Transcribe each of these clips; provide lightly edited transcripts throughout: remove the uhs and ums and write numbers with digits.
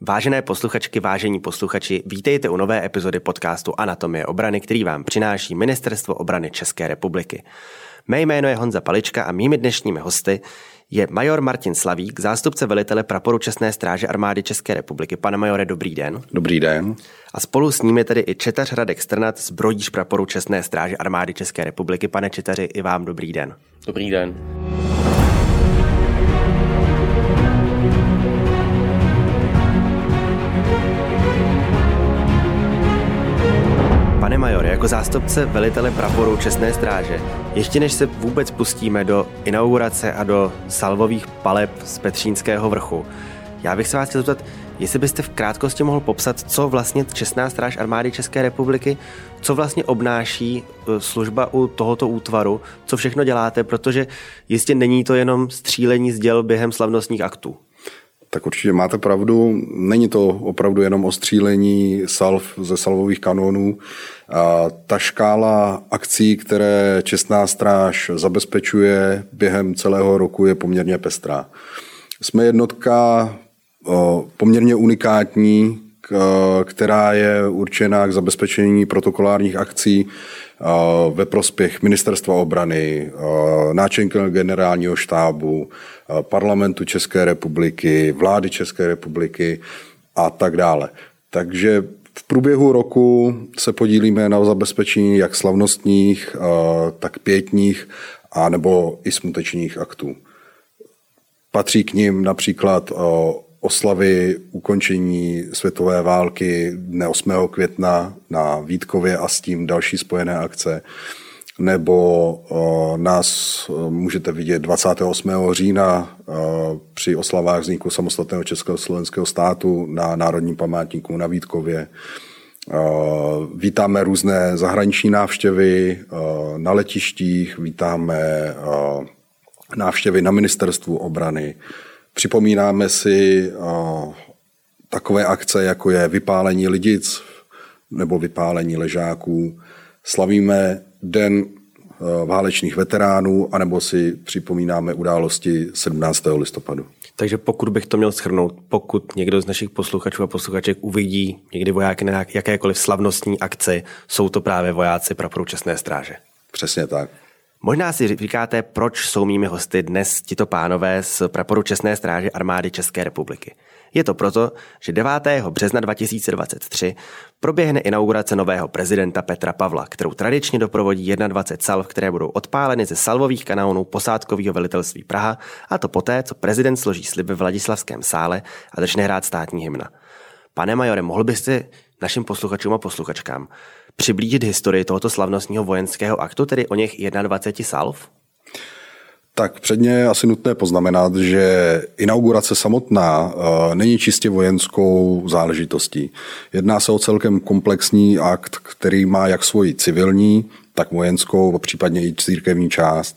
Vážené posluchačky, vážení posluchači, vítejte u nové epizody podcastu Anatomie obrany, který vám přináší Ministerstvo obrany České republiky. Mé jméno je Honza Palička a mými dnešními hosty je major Martin Slavík, zástupce velitele praporu Čestné stráže Armády České republiky. Pane majore, dobrý den. Dobrý den. A spolu s ním je tedy i četař Radek Strnad, zbrojíř praporu Čestné stráže Armády České republiky. Pane četaři, i vám dobrý den. Dobrý den. Pane majore, jako zástupce velitele praporu Čestné stráže, ještě než se vůbec pustíme do inaugurace a do salvových paleb z Petřínského vrchu, já bych se vás chtěl zeptat, jestli byste v krátkosti mohl popsat, co vlastně Čestná stráž Armády České republiky, co vlastně obnáší služba u tohoto útvaru, co všechno děláte, protože jistě není to jenom střílení z děl během slavnostních aktů. Tak určitě máte pravdu, není to opravdu jenom o střílení salv ze salvových kanónů. Ta škála akcí, které Čestná stráž zabezpečuje během celého roku, je poměrně pestrá. Jsme jednotka poměrně unikátní, která je určená k zabezpečení protokolárních akcí ve prospěch Ministerstva obrany, náčelníka generálního štábu, Parlamentu České republiky, vlády České republiky a tak dále. Takže v průběhu roku se podílíme na zabezpečení jak slavnostních, tak pietních a nebo i smutečních aktů. Patří k nim například oslavy ukončení světové války dne 8. května na Vítkově a s tím další spojené akce, nebo nás můžete vidět 28. října při oslavách vzniku samostatného Československého státu na Národním památníku na Vítkově. Vítáme různé zahraniční návštěvy na letištích, vítáme návštěvy na Ministerstvu obrany. Připomínáme si takové akce, jako je vypálení Lidic nebo vypálení Ležáků. Slavíme Den válečných veteránů, anebo si připomínáme události 17. listopadu. Takže pokud bych to měl shrnout, pokud někdo z našich posluchačů a posluchaček uvidí někdy vojáky na jakékoliv slavnostní akci, jsou to právě vojáci praporu Čestné stráže. Přesně tak. Možná si říkáte, proč jsou mými hosty dnes tito pánové z praporu Čestné stráže Armády České republiky. Je to proto, že 9. března 2023 proběhne inaugurace nového prezidenta Petra Pavla, kterou tradičně doprovodí 21 salv, které budou odpáleny ze salvových kanónů posádkového velitelství Praha, a to poté, co prezident složí slib ve Vladislavském sále a začne hrát státní hymna. Pane majore, mohl byste našim posluchačům a posluchačkám přiblížit historii tohoto slavnostního vojenského aktu, tedy o něch 21 salv? Tak předně je asi nutné poznamenat, že inaugurace samotná není čistě vojenskou záležitostí. Jedná se o celkem komplexní akt, který má jak svoji civilní, tak vojenskou, případně i církevní část.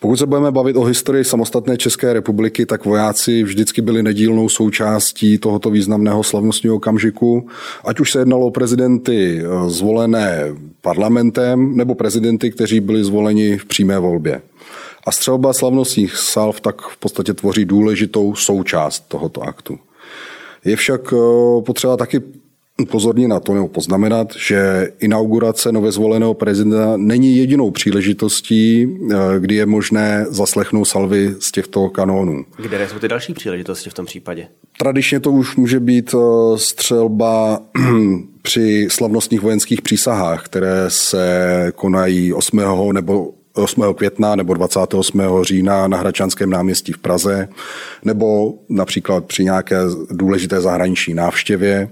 Pokud se budeme bavit o historii samostatné České republiky, tak vojáci vždycky byli nedílnou součástí tohoto významného slavnostního okamžiku, ať už se jednalo o prezidenty zvolené parlamentem nebo prezidenty, kteří byli zvoleni v přímé volbě. A střelba slavnostních salv tak v podstatě tvoří důležitou součást tohoto aktu. Je však potřeba taky upozornit na to nebo poznamenat, že inaugurace nově zvoleného prezidenta není jedinou příležitostí, kdy je možné zaslechnout salvy z těchto kanónů. Kde jsou ty další příležitosti v tom případě? Tradičně to už může být střelba při slavnostních vojenských přísahách, které se konají 8. května nebo 28. října na Hradčanském náměstí v Praze, nebo například při nějaké důležité zahraniční návštěvě.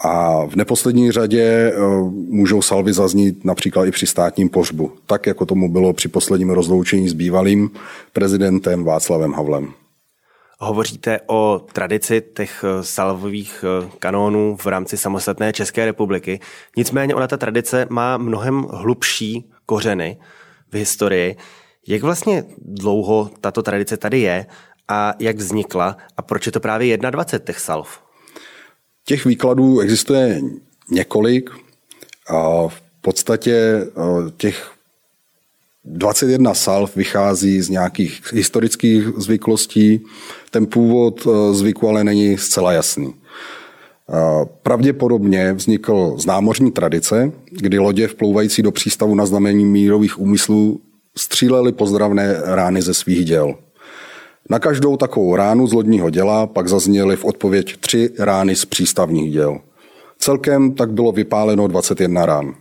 A v neposlední řadě můžou salvy zaznít například i při státním pohřbu, tak jako tomu bylo při posledním rozloučení s bývalým prezidentem Václavem Havlem. Hovoříte o tradici těch salvových kanónů v rámci samostatné České republiky, nicméně ona ta tradice má mnohem hlubší kořeny v historii. Jak vlastně dlouho tato tradice tady je a jak vznikla a proč je to právě 21 těch salv? Těch výkladů existuje několik a v podstatě těch 21 salv vychází z nějakých historických zvyklostí. Ten původ zvyku ale není zcela jasný. Pravděpodobně vznikl z námořní tradice, kdy lodě vplouvající do přístavu na znamení mírových úmyslů střílely pozdravné rány ze svých děl. Na každou takovou ránu z lodního děla pak zazněly v odpověď 3 rány z přístavních děl. Celkem tak bylo vypáleno 21 rán.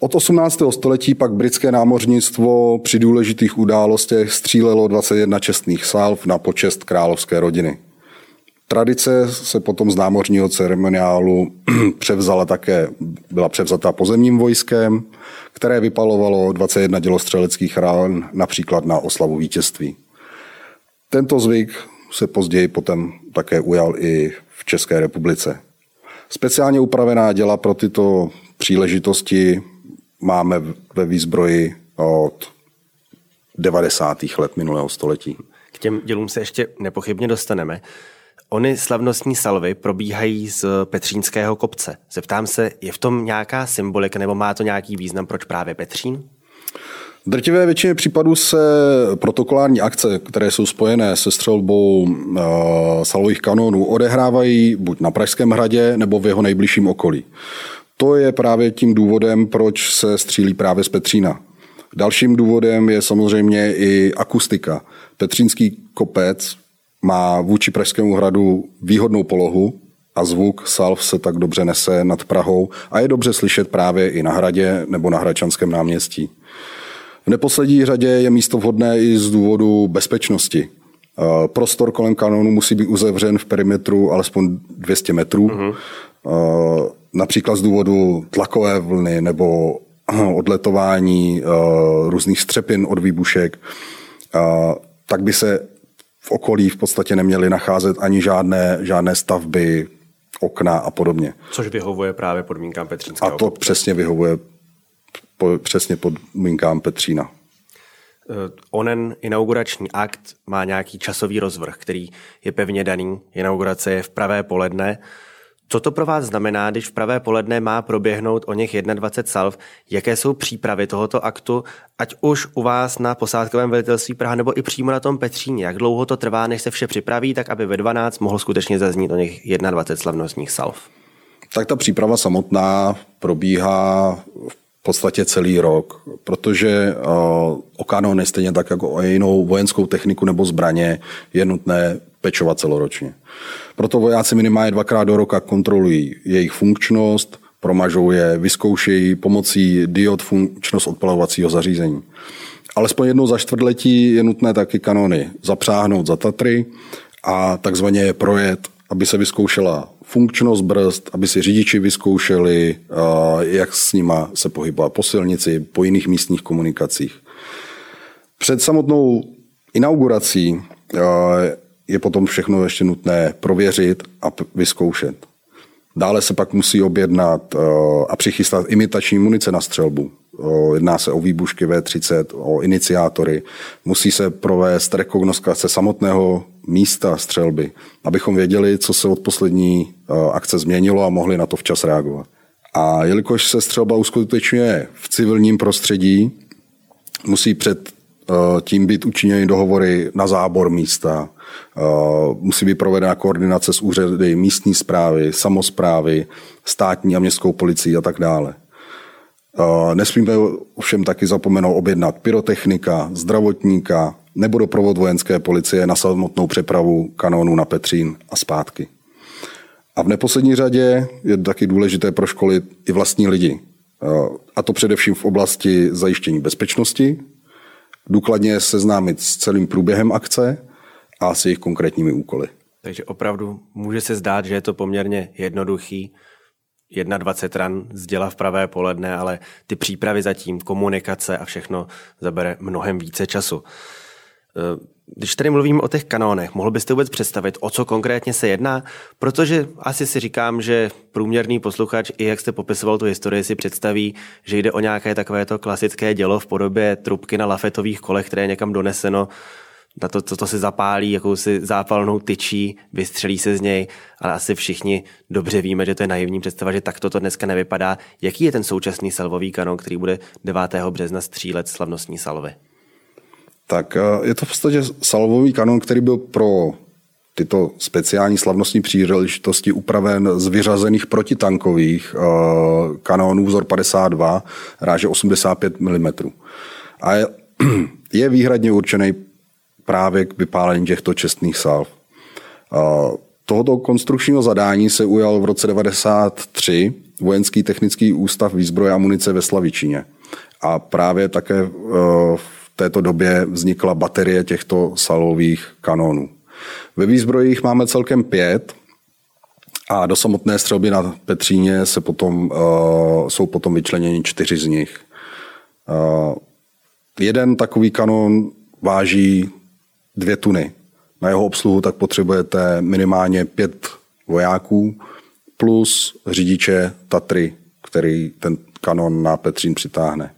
Od 18. století pak britské námořnictvo při důležitých událostech střílelo 21 čestných salv na počest královské rodiny. Tradice se potom z námořního ceremoniálu byla převzata pozemním vojskem, které vypalovalo 21 dělostřeleckých rán například na oslavu vítězství. Tento zvyk se později potom také ujal i v České republice. Speciálně upravená děla pro tyto příležitosti máme ve výzbroji od 90. let minulého století. K těm dělům se ještě nepochybně dostaneme. Ony slavnostní salvy probíhají z Petřínského kopce. Zeptám se, je v tom nějaká symbolika nebo má to nějaký význam, proč právě Petřín? V drtivé většině případů se protokolární akce, které jsou spojené se střelbou salvových kanónů, odehrávají buď na Pražském hradě nebo v jeho nejbližším okolí. To je právě tím důvodem, proč se střílí právě z Petřína. Dalším důvodem je samozřejmě i akustika. Petřínský kopec má vůči Pražskému hradu výhodnou polohu a zvuk salv se tak dobře nese nad Prahou a je dobře slyšet právě i na hradě nebo na Hradčanském náměstí. V neposlední řadě je místo vhodné i z důvodu bezpečnosti. Prostor kolem kanónu musí být uzavřen v perimetru alespoň 200 metrů, například z důvodu tlakové vlny nebo odletování různých střepin od výbušek. Tak by se v okolí v podstatě neměly nacházet ani žádné stavby, okna a podobně. Což vyhovuje právě podmínkám Petřínského. A to přesně vyhovuje přesně podmínkám Petřína. Onen inaugurační akt má nějaký časový rozvrh, který je pevně daný. Inaugurace je v pravé poledne. Co to pro vás znamená, když v pravé poledne má proběhnout o něch 21 salv? Jaké jsou přípravy tohoto aktu, ať už u vás na posádkovém velitelství Praha nebo i přímo na tom Petříně? Jak dlouho to trvá, než se vše připraví, tak aby ve 12 mohl skutečně zaznít o něch 21 slavnostních salv? Tak ta příprava samotná probíhá v podstatě celý rok, protože o kanóny stejně tak jako o jinou vojenskou techniku nebo zbraně je nutné pečovat celoročně. Proto vojáci minimálně 2krát do roka kontrolují jejich funkčnost, promažou je, vyzkoušejí pomocí diod funkčnost odpalovacího zařízení. Alespoň jednou za čtvrtletí je nutné taky kanóny zapřáhnout za Tatry a takzvaně je projet, aby se vyzkoušela funkčnost brzd, aby si řidiči vyzkoušeli, jak s nima se pohybovat po silnici, po jiných místních komunikacích. Před samotnou inaugurací je potom všechno ještě nutné prověřit a vyzkoušet. Dále se pak musí objednat a přichystat imitační munice na střelbu. Jedná se o výbušky V30, o iniciátory. Musí se provést rekognoskace samotného místa střelby, abychom věděli, co se od poslední akce změnilo a mohli na to včas reagovat. A jelikož se střelba uskutečňuje v civilním prostředí, musí před tím být učiněny dohovory na zábor místa, musí být provedena koordinace s úřady místní správy, samosprávy, státní a městskou policií a tak dále. Nesmíme ovšem taky zapomenout objednat pyrotechnika, zdravotníka nebo doprovod vojenské policie na samotnou přepravu kanónů na Petřín a zpátky. A v neposlední řadě je taky důležité proškolit i vlastní lidi. A to především v oblasti zajištění bezpečnosti, důkladně seznámit s celým průběhem akce a s jejich konkrétními úkoly. Takže opravdu může se zdát, že je to poměrně jednoduchý, 21 ran z děla v pravé poledne, ale ty přípravy zatím, komunikace a všechno zabere mnohem více času. Když tady mluvím o těch kanónech, mohl byste vůbec představit, o co konkrétně se jedná? Protože asi si říkám, že průměrný posluchač, i jak jste popisoval tu historii, si představí, že jde o nějaké takovéto klasické dělo v podobě trubky na lafetových kolech, které je někam doneseno, na to, co to se zapálí, jakousi zápalnou tyčí, vystřelí se z něj, ale asi všichni dobře víme, že to je naivní představa, že takto to dneska nevypadá. Jaký je ten současný salvový kanón, který bude 9. března střílet slavnostní salvy? Tak je to v podstatě salvový kanón, který byl pro tyto speciální slavnostní příležitosti upraven z vyřazených protitankových kanónů vzor 52 ráže 85 mm. A je výhradně určený právě k vypálení těchto čestných salv. Tohoto konstrukčního zadání se ujal v roce 1993 vojenský technický ústav výzbroje a munice ve Slavičíně. A právě také v této době vznikla baterie těchto salových kanónů. Ve výzbrojích máme celkem 5 a do samotné střelby na Petříně jsou potom vyčleněni 4 z nich. Jeden takový kanón váží 2 tuny. Na jeho obsluhu tak potřebujete minimálně 5 vojáků plus řidiče Tatry, který ten kanon na Petřín přitáhne.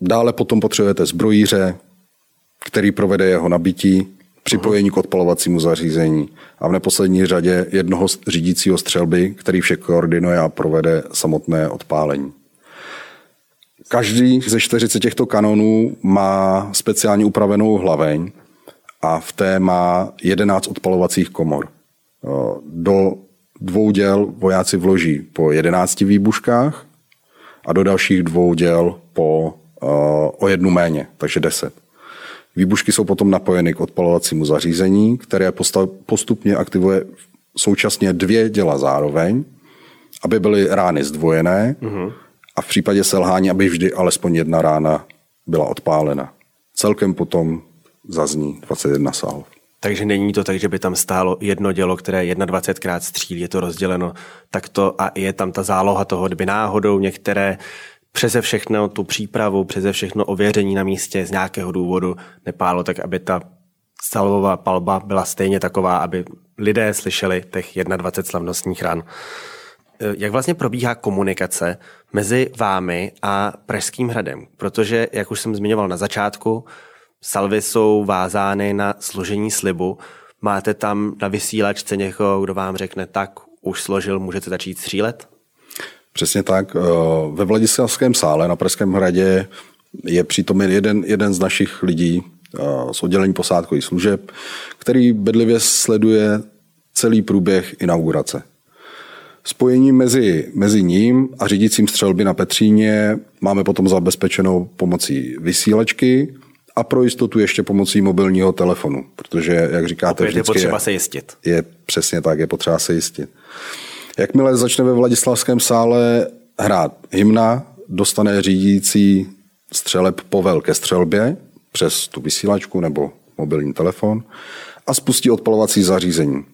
Dále potom potřebujete zbrojíře, který provede jeho nabití, připojení k odpalovacímu zařízení a v neposlední řadě jednoho řídícího střelby, který vše koordinuje a provede samotné odpálení. Každý ze 40 těchto kanonů má speciálně upravenou hlaveň a v té má 11 odpalovacích komor. Do 2 děl vojáci vloží po 11 výbuškách a do dalších 2 děl o 1 méně, takže 10. Výbušky jsou potom napojeny k odpalovacímu zařízení, které postupně aktivuje současně 2 děla zároveň, aby byly rány zdvojené, a v případě selhání, aby vždy alespoň 1 rána byla odpálena. Celkem potom zazní 21 salv. Takže není to tak, že by tam stálo 1 dělo, které 21krát střílí, je to rozděleno takto a je tam ta záloha toho, kdyby náhodou některé přeze všechno tu přípravu, přeze všechno ověření na místě z nějakého důvodu nepálo, tak aby ta salvová palba byla stejně taková, aby lidé slyšeli těch 21 slavnostních ran. Jak vlastně probíhá komunikace mezi vámi a Pražským hradem? Protože, jak už jsem zmiňoval na začátku, salvy jsou vázány na složení slibu. Máte tam na vysílačce někoho, kdo vám řekne, tak už složil, můžete začít střílet? Přesně tak. Ve Vladislavském sále na Pražském hradě je přítomen jeden z našich lidí z oddělení posádkových služeb, který bedlivě sleduje celý průběh inaugurace. Spojení mezi ním a řídícím střelby na Petříně máme potom zabezpečenou pomocí vysílačky a pro jistotu ještě pomocí mobilního telefonu, protože, jak říkáte, vždycky je potřeba se jistit. Je přesně tak, je potřeba se jistit. Jakmile začne ve Vladislavském sále hrát hymna, dostane řídící střeleb povel ke střelbě přes tu vysílačku nebo mobilní telefon a spustí odpalovací zařízení.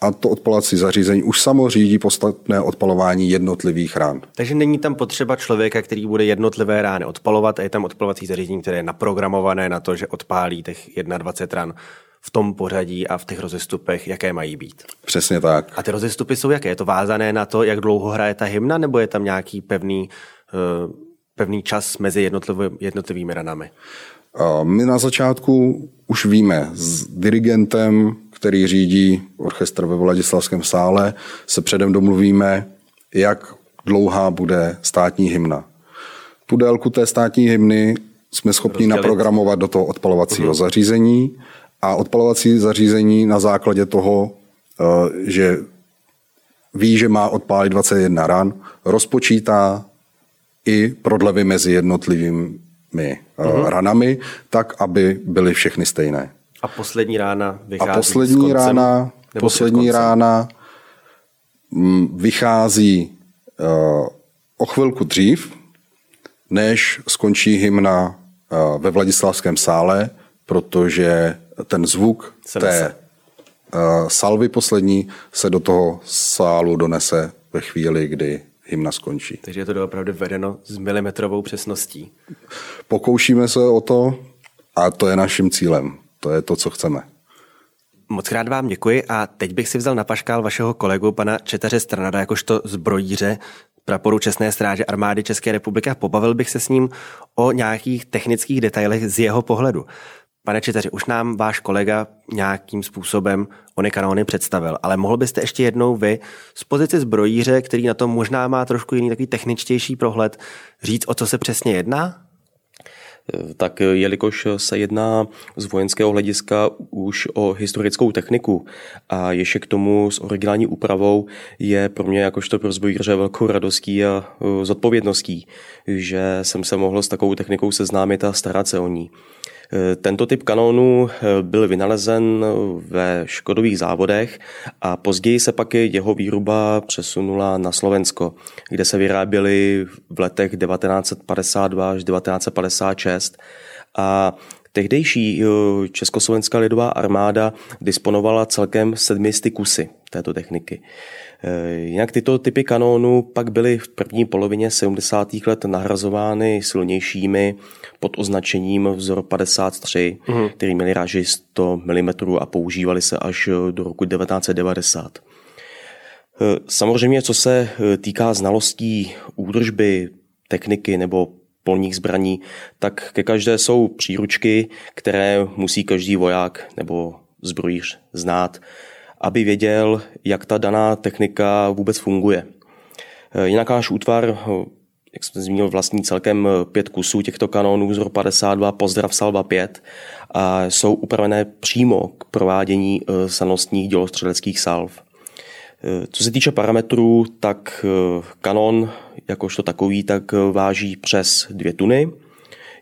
A to odpalovací zařízení už samo řídí podstatné odpalování jednotlivých rán. Takže není tam potřeba člověka, který bude jednotlivé rány odpalovat, a je tam odpalovací zařízení, které je naprogramované na to, že odpálí těch 21 ran v tom pořadí a v těch rozestupech, jaké mají být. Přesně tak. A ty rozestupy jsou jaké? Je to vázané na to, jak dlouho hraje ta hymna, nebo je tam nějaký pevný čas mezi jednotlivými ranami? My na začátku už víme s dirigentem, který řídí orchestr ve Vladislavském sále, se předem domluvíme, jak dlouhá bude státní hymna. Tu délku té státní hymny jsme schopni naprogramovat do toho odpalovacího zařízení a odpalovací zařízení na základě toho, že ví, že má odpálit 21 ran, rozpočítá i prodlevy mezi jednotlivými ranami, tak, aby byly všechny stejné. A poslední rána vychází vychází o chvilku dřív, než skončí hymna ve Vladislavském sále, protože ten zvuk té salvy poslední se do toho sálu donese ve chvíli, kdy hymna skončí. Takže je to doopravdy vedeno s milimetrovou přesností. Pokoušíme se o to a to je naším cílem. To je to, co chceme. Mockrát vám děkuji a teď bych si vzal na paškál vašeho kolegu, pana četaře Strnada, jakožto zbrojíře praporu Čestné stráže Armády České republiky a pobavil bych se s ním o nějakých technických detailech z jeho pohledu. Pane četaři, už nám váš kolega nějakým způsobem ony kanóny představil, ale mohl byste ještě jednou vy z pozice zbrojíře, který na tom možná má trošku jiný, takový techničtější prohled, říct, o co se přesně jedná? tak jelikož se jedná z vojenského hlediska už o historickou techniku a ještě k tomu s originální úpravou, je pro mě jakožto pro zbrojíře velkou radostí a zodpovědností, že jsem se mohl s takovou technikou seznámit a starat se o ní. Tento typ kanónu byl vynalezen ve Škodových závodech a později se pak jeho výroba přesunula na Slovensko, kde se vyráběly v letech 1952 až 1956 a tehdejší Československá lidová armáda disponovala celkem 700 kusy této techniky. Jinak tyto typy kanónů pak byly v první polovině 70. let nahrazovány silnějšími pod označením vzor 53, který měli ráži 100 mm a používali se až do roku 1990. Samozřejmě, co se týká znalostí údržby, techniky nebo polních zbraní, tak ke každé jsou příručky, které musí každý voják nebo zbrojíř znát, aby věděl, jak ta daná technika vůbec funguje. Jinak náš útvar, jak jsem zmínil, vlastní celkem 5 kusů těchto kanónů vzor 52 Pozdrav Salva 5 a jsou upravené přímo k provádění slavnostních dělostřeleckých salv. Co se týče parametrů, tak kanon jakožto takový tak váží přes 2 tuny,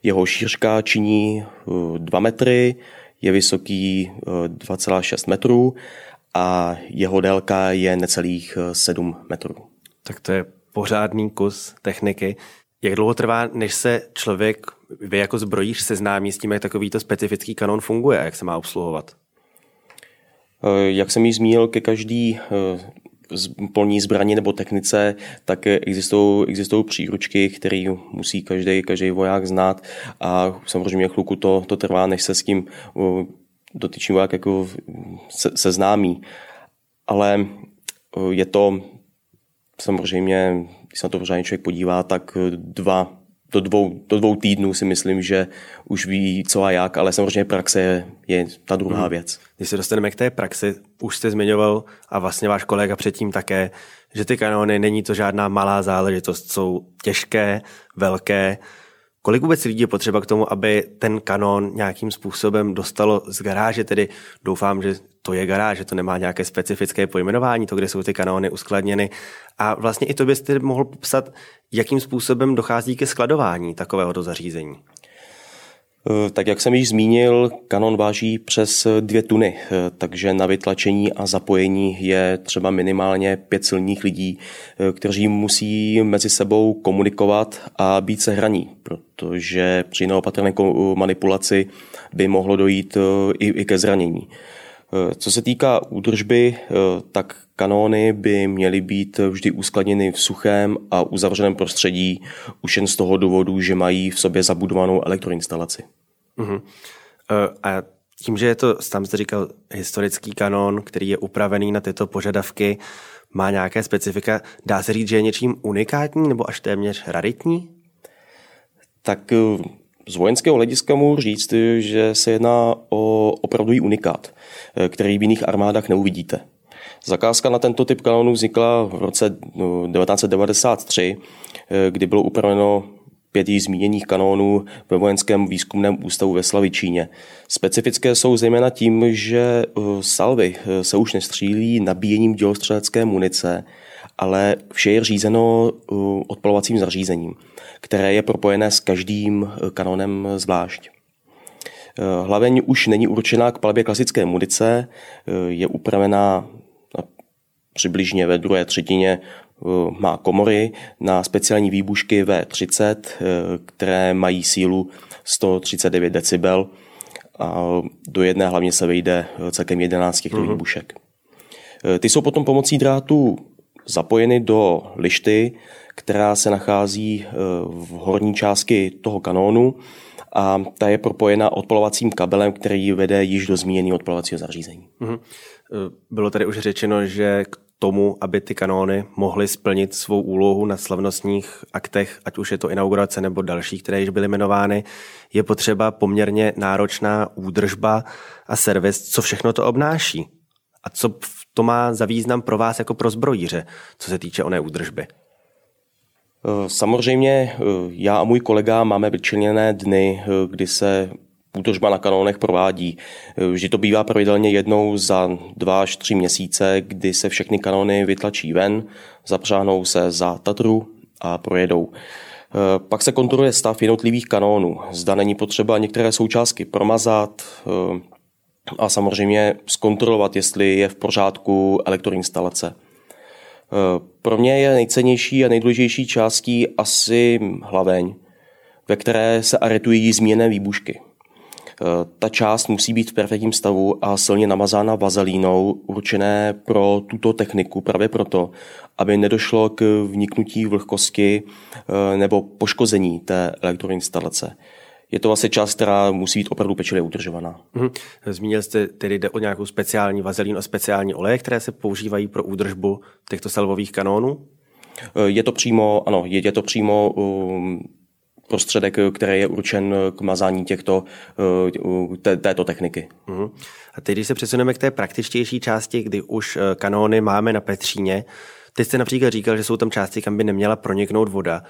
jeho šířka činí 2 metry, je vysoký 2,6 metrů a jeho délka je necelých 7 metrů. Tak to je pořádný kus techniky. Jak dlouho trvá, než se člověk, vy jako zbrojíř, seznámí s tím, jak takovýto specifický kanon funguje a jak se má obsluhovat? Jak jsem ji zmínil, ke každý polní zbraně nebo technice, tak existují příručky, které musí každý voják znát a samozřejmě chluku to trvá, než se s tím dotyčný voják jako seznámí. Ale je to samozřejmě, když se na to pořádně člověk podívá, tak do dvou týdnů si myslím, že už ví co a jak, ale samozřejmě praxe je ta druhá věc. Když se dostaneme k té praxi, už jste zmiňoval a vlastně váš kolega předtím také, že ty kanóny není to žádná malá záležitost, jsou těžké, velké. Kolik vůbec lidí je potřeba k tomu, aby ten kanón nějakým způsobem dostalo z garáže, tedy doufám, že to je garáž, že to nemá nějaké specifické pojmenování, to, kde jsou ty kanóny uskladněny. A vlastně i to byste mohl popsat, jakým způsobem dochází ke skladování takovéhoto zařízení. Tak jak jsem již zmínil, kanon váží přes 2 tuny, takže na vytlačení a zapojení je třeba minimálně 5 silných lidí, kteří musí mezi sebou komunikovat a být sehraní, protože při neopatrné manipulaci by mohlo dojít i ke zranění. Co se týká údržby, tak kanóny by měly být vždy uskladněny v suchém a uzavřeném prostředí, už jen z toho důvodu, že mají v sobě zabudovanou elektroinstalaci. A tím, že je to, tam jste říkal, historický kanón, který je upravený na tyto požadavky, má nějaké specifika, dá se říct, že je něčím unikátní nebo až téměř raritní? Tak z vojenského hlediska můžu říct, že se jedná o opravdový unikát, který v jiných armádách neuvidíte. Zakázka na tento typ kanónů vznikla v roce 1993, kdy bylo upraveno 5 zmíněných kanónů ve vojenském výzkumném ústavu ve Slavičíně. Specifické jsou zejména tím, že salvy se už nestřílí nabíjením dělostřelecké munice, ale vše je řízeno odpalovacím zařízením, které je propojené s každým kanonem zvlášť. Hlaveň už není určená k palbě klasické munice, je upravená přibližně ve druhé třetině, má komory na speciální výbušky V30, které mají sílu 139 decibel a do jedné hlavně se vejde celkem 11 těchto výbušek. Ty jsou potom pomocí drátů zapojeny do lišty, která se nachází v horní části toho kanónu a ta je propojena odpalovacím kabelem, který vede již do zmíněného odpalovacího zařízení. Bylo tady už řečeno, že k tomu, aby ty kanóny mohly splnit svou úlohu na slavnostních aktech, ať už je to inaugurace nebo další, které již byly jmenovány, je potřeba poměrně náročná údržba a servis, co všechno to obnáší. A co to má za význam pro vás jako pro zbrojíře, co se týče oné údržby? Samozřejmě já a můj kolega máme vyčleněné dny, kdy se údržba na kanónech provádí. Vždy to bývá pravidelně jednou za 2 až 3 měsíce, kdy se všechny kanóny vytlačí ven, zapřáhnou se za Tatru a projedou. Pak se kontroluje stav jednotlivých kanónů. Zda není potřeba některé součástky promazat a samozřejmě zkontrolovat, jestli je v pořádku elektroinstalace. Pro mě je nejcennější a nejdůležitější částí asi hlaveň, ve které se aretují zmíněné výbušky. Ta část musí být v perfektním stavu a silně namazána vazelínou, určené pro tuto techniku, právě proto, aby nedošlo k vniknutí vlhkosti nebo poškození té elektroinstalace. Je to vlastně část, která musí být opravdu pečlivě udržovaná. Zmínil jste, tedy jde o nějakou speciální vazelín a speciální oleje, které se používají pro údržbu těchto salvových kanónů? Je to přímo prostředek, který je určen k mazání této techniky. A teď, když se přesuneme k té praktičtější části, kdy už kanóny máme na Petříně, teď jste například říkal, že jsou tam části, kam by neměla proniknout voda.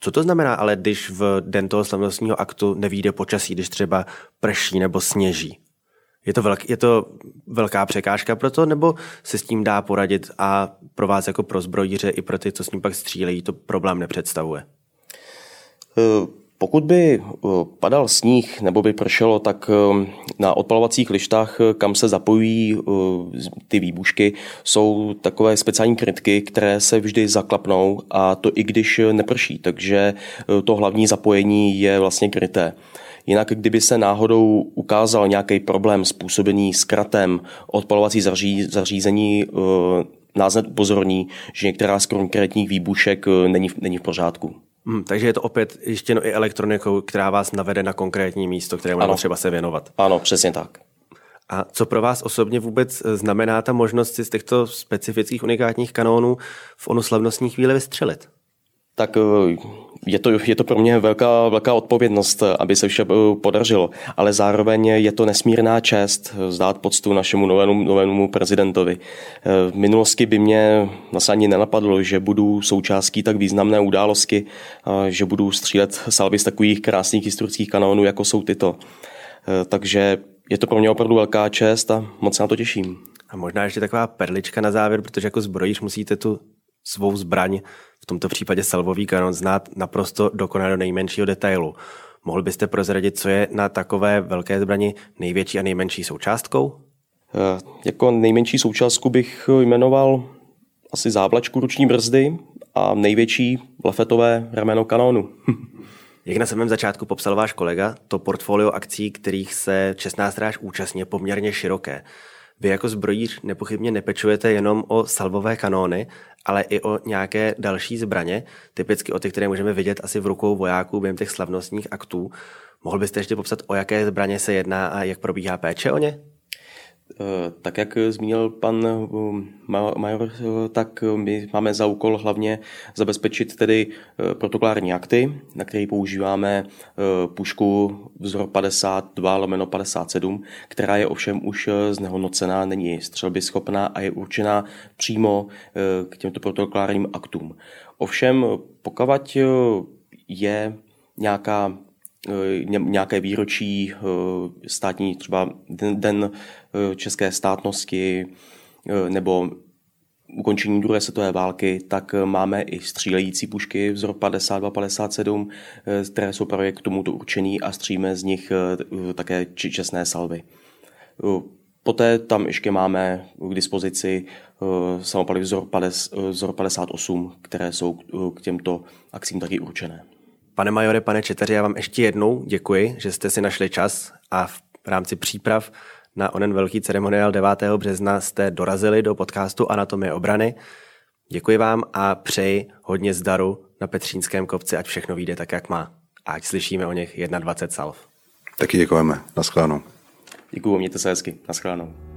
Co to znamená ale, když v den toho slavnostního aktu nevyjde počasí, když třeba prší nebo sněží? Je to velká překážka pro to, nebo se s tím dá poradit a pro vás jako pro zbrojíře i pro ty, co s ním pak střílejí, to problém nepředstavuje? Pokud by padal sníh nebo by pršelo, tak na odpalovacích lištách, kam se zapojují ty výbušky, jsou takové speciální krytky, které se vždy zaklapnou, a to i když neprší, takže to hlavní zapojení je vlastně kryté. Jinak, kdyby se náhodou ukázal nějaký problém způsobený zkratem, odpalovací zařízení nás upozorní, že některá z konkrétních výbušek není v pořádku. Takže je to opět ještě i elektronikou, která vás navede na konkrétní místo, kterému je třeba se věnovat. Ano, přesně tak. A co pro vás osobně vůbec znamená ta možnost si z těchto specifických unikátních kanónů v onu slavnostní chvíli vystřelit? Tak je to pro mě velká odpovědnost, aby se vše podařilo, ale zároveň je to nesmírná čest vzdát poctu našemu novému prezidentovi. V minulosti by mě ani nenapadlo, že budu součástí tak významné události, že budu střílet salvy z takových krásných historických kanónů, jako jsou tyto. Takže je to pro mě opravdu velká čest a moc se na to těším. A možná ještě taková perlička na závěr, protože jako zbrojíř musíte tu svou zbraň, v tomto případě salvový kanón, znát naprosto dokonale do nejmenšího detailu. Mohl byste prozradit, co je na takové velké zbrani největší a nejmenší součástkou? Jako nejmenší součástku bych jmenoval asi závlačku ruční brzdy a největší lafetové rameno kanónu. Jak na samém začátku popsal váš kolega, to portfolio akcí, kterých se Čestná stráž účastní, je poměrně široké. Vy jako zbrojíř nepochybně nepečujete jenom o salvové kanóny, ale i o nějaké další zbraně, typicky o ty, které můžeme vidět asi v rukou vojáků během těch slavnostních aktů. Mohl byste ještě popsat, o jaké zbraně se jedná a jak probíhá péče o ně? Tak jak zmínil pan major, tak my máme za úkol hlavně zabezpečit tedy protokolární akty, na které používáme pušku vzor 52/57, která je ovšem už znehodnocená, není střelbyschopná a je určená přímo k těmto protokolárním aktům. Ovšem, pokud je nějaké výročí státní, třeba den české státnosti nebo ukončení druhé světové války, tak máme i střílející pušky vzor 52/57, které jsou právě k tomuto určený a střílíme z nich také čestné salvy. Poté tam ještě máme k dispozici samopaly vzor 58, které jsou k těmto akcím taky určené. Pane majore, pane četaři, já vám ještě jednou děkuji, že jste si našli čas a v rámci příprav na onen velký ceremoniál 9. března jste dorazili do podcastu Anatomie obrany. Děkuji vám a přeji hodně zdaru na Petřínském kopci, ať všechno vyjde tak, jak má. A ať slyšíme o nich 21 salv. Taky děkujeme. Naschledanou. Děkuju, mějte se hezky. Naschledanou.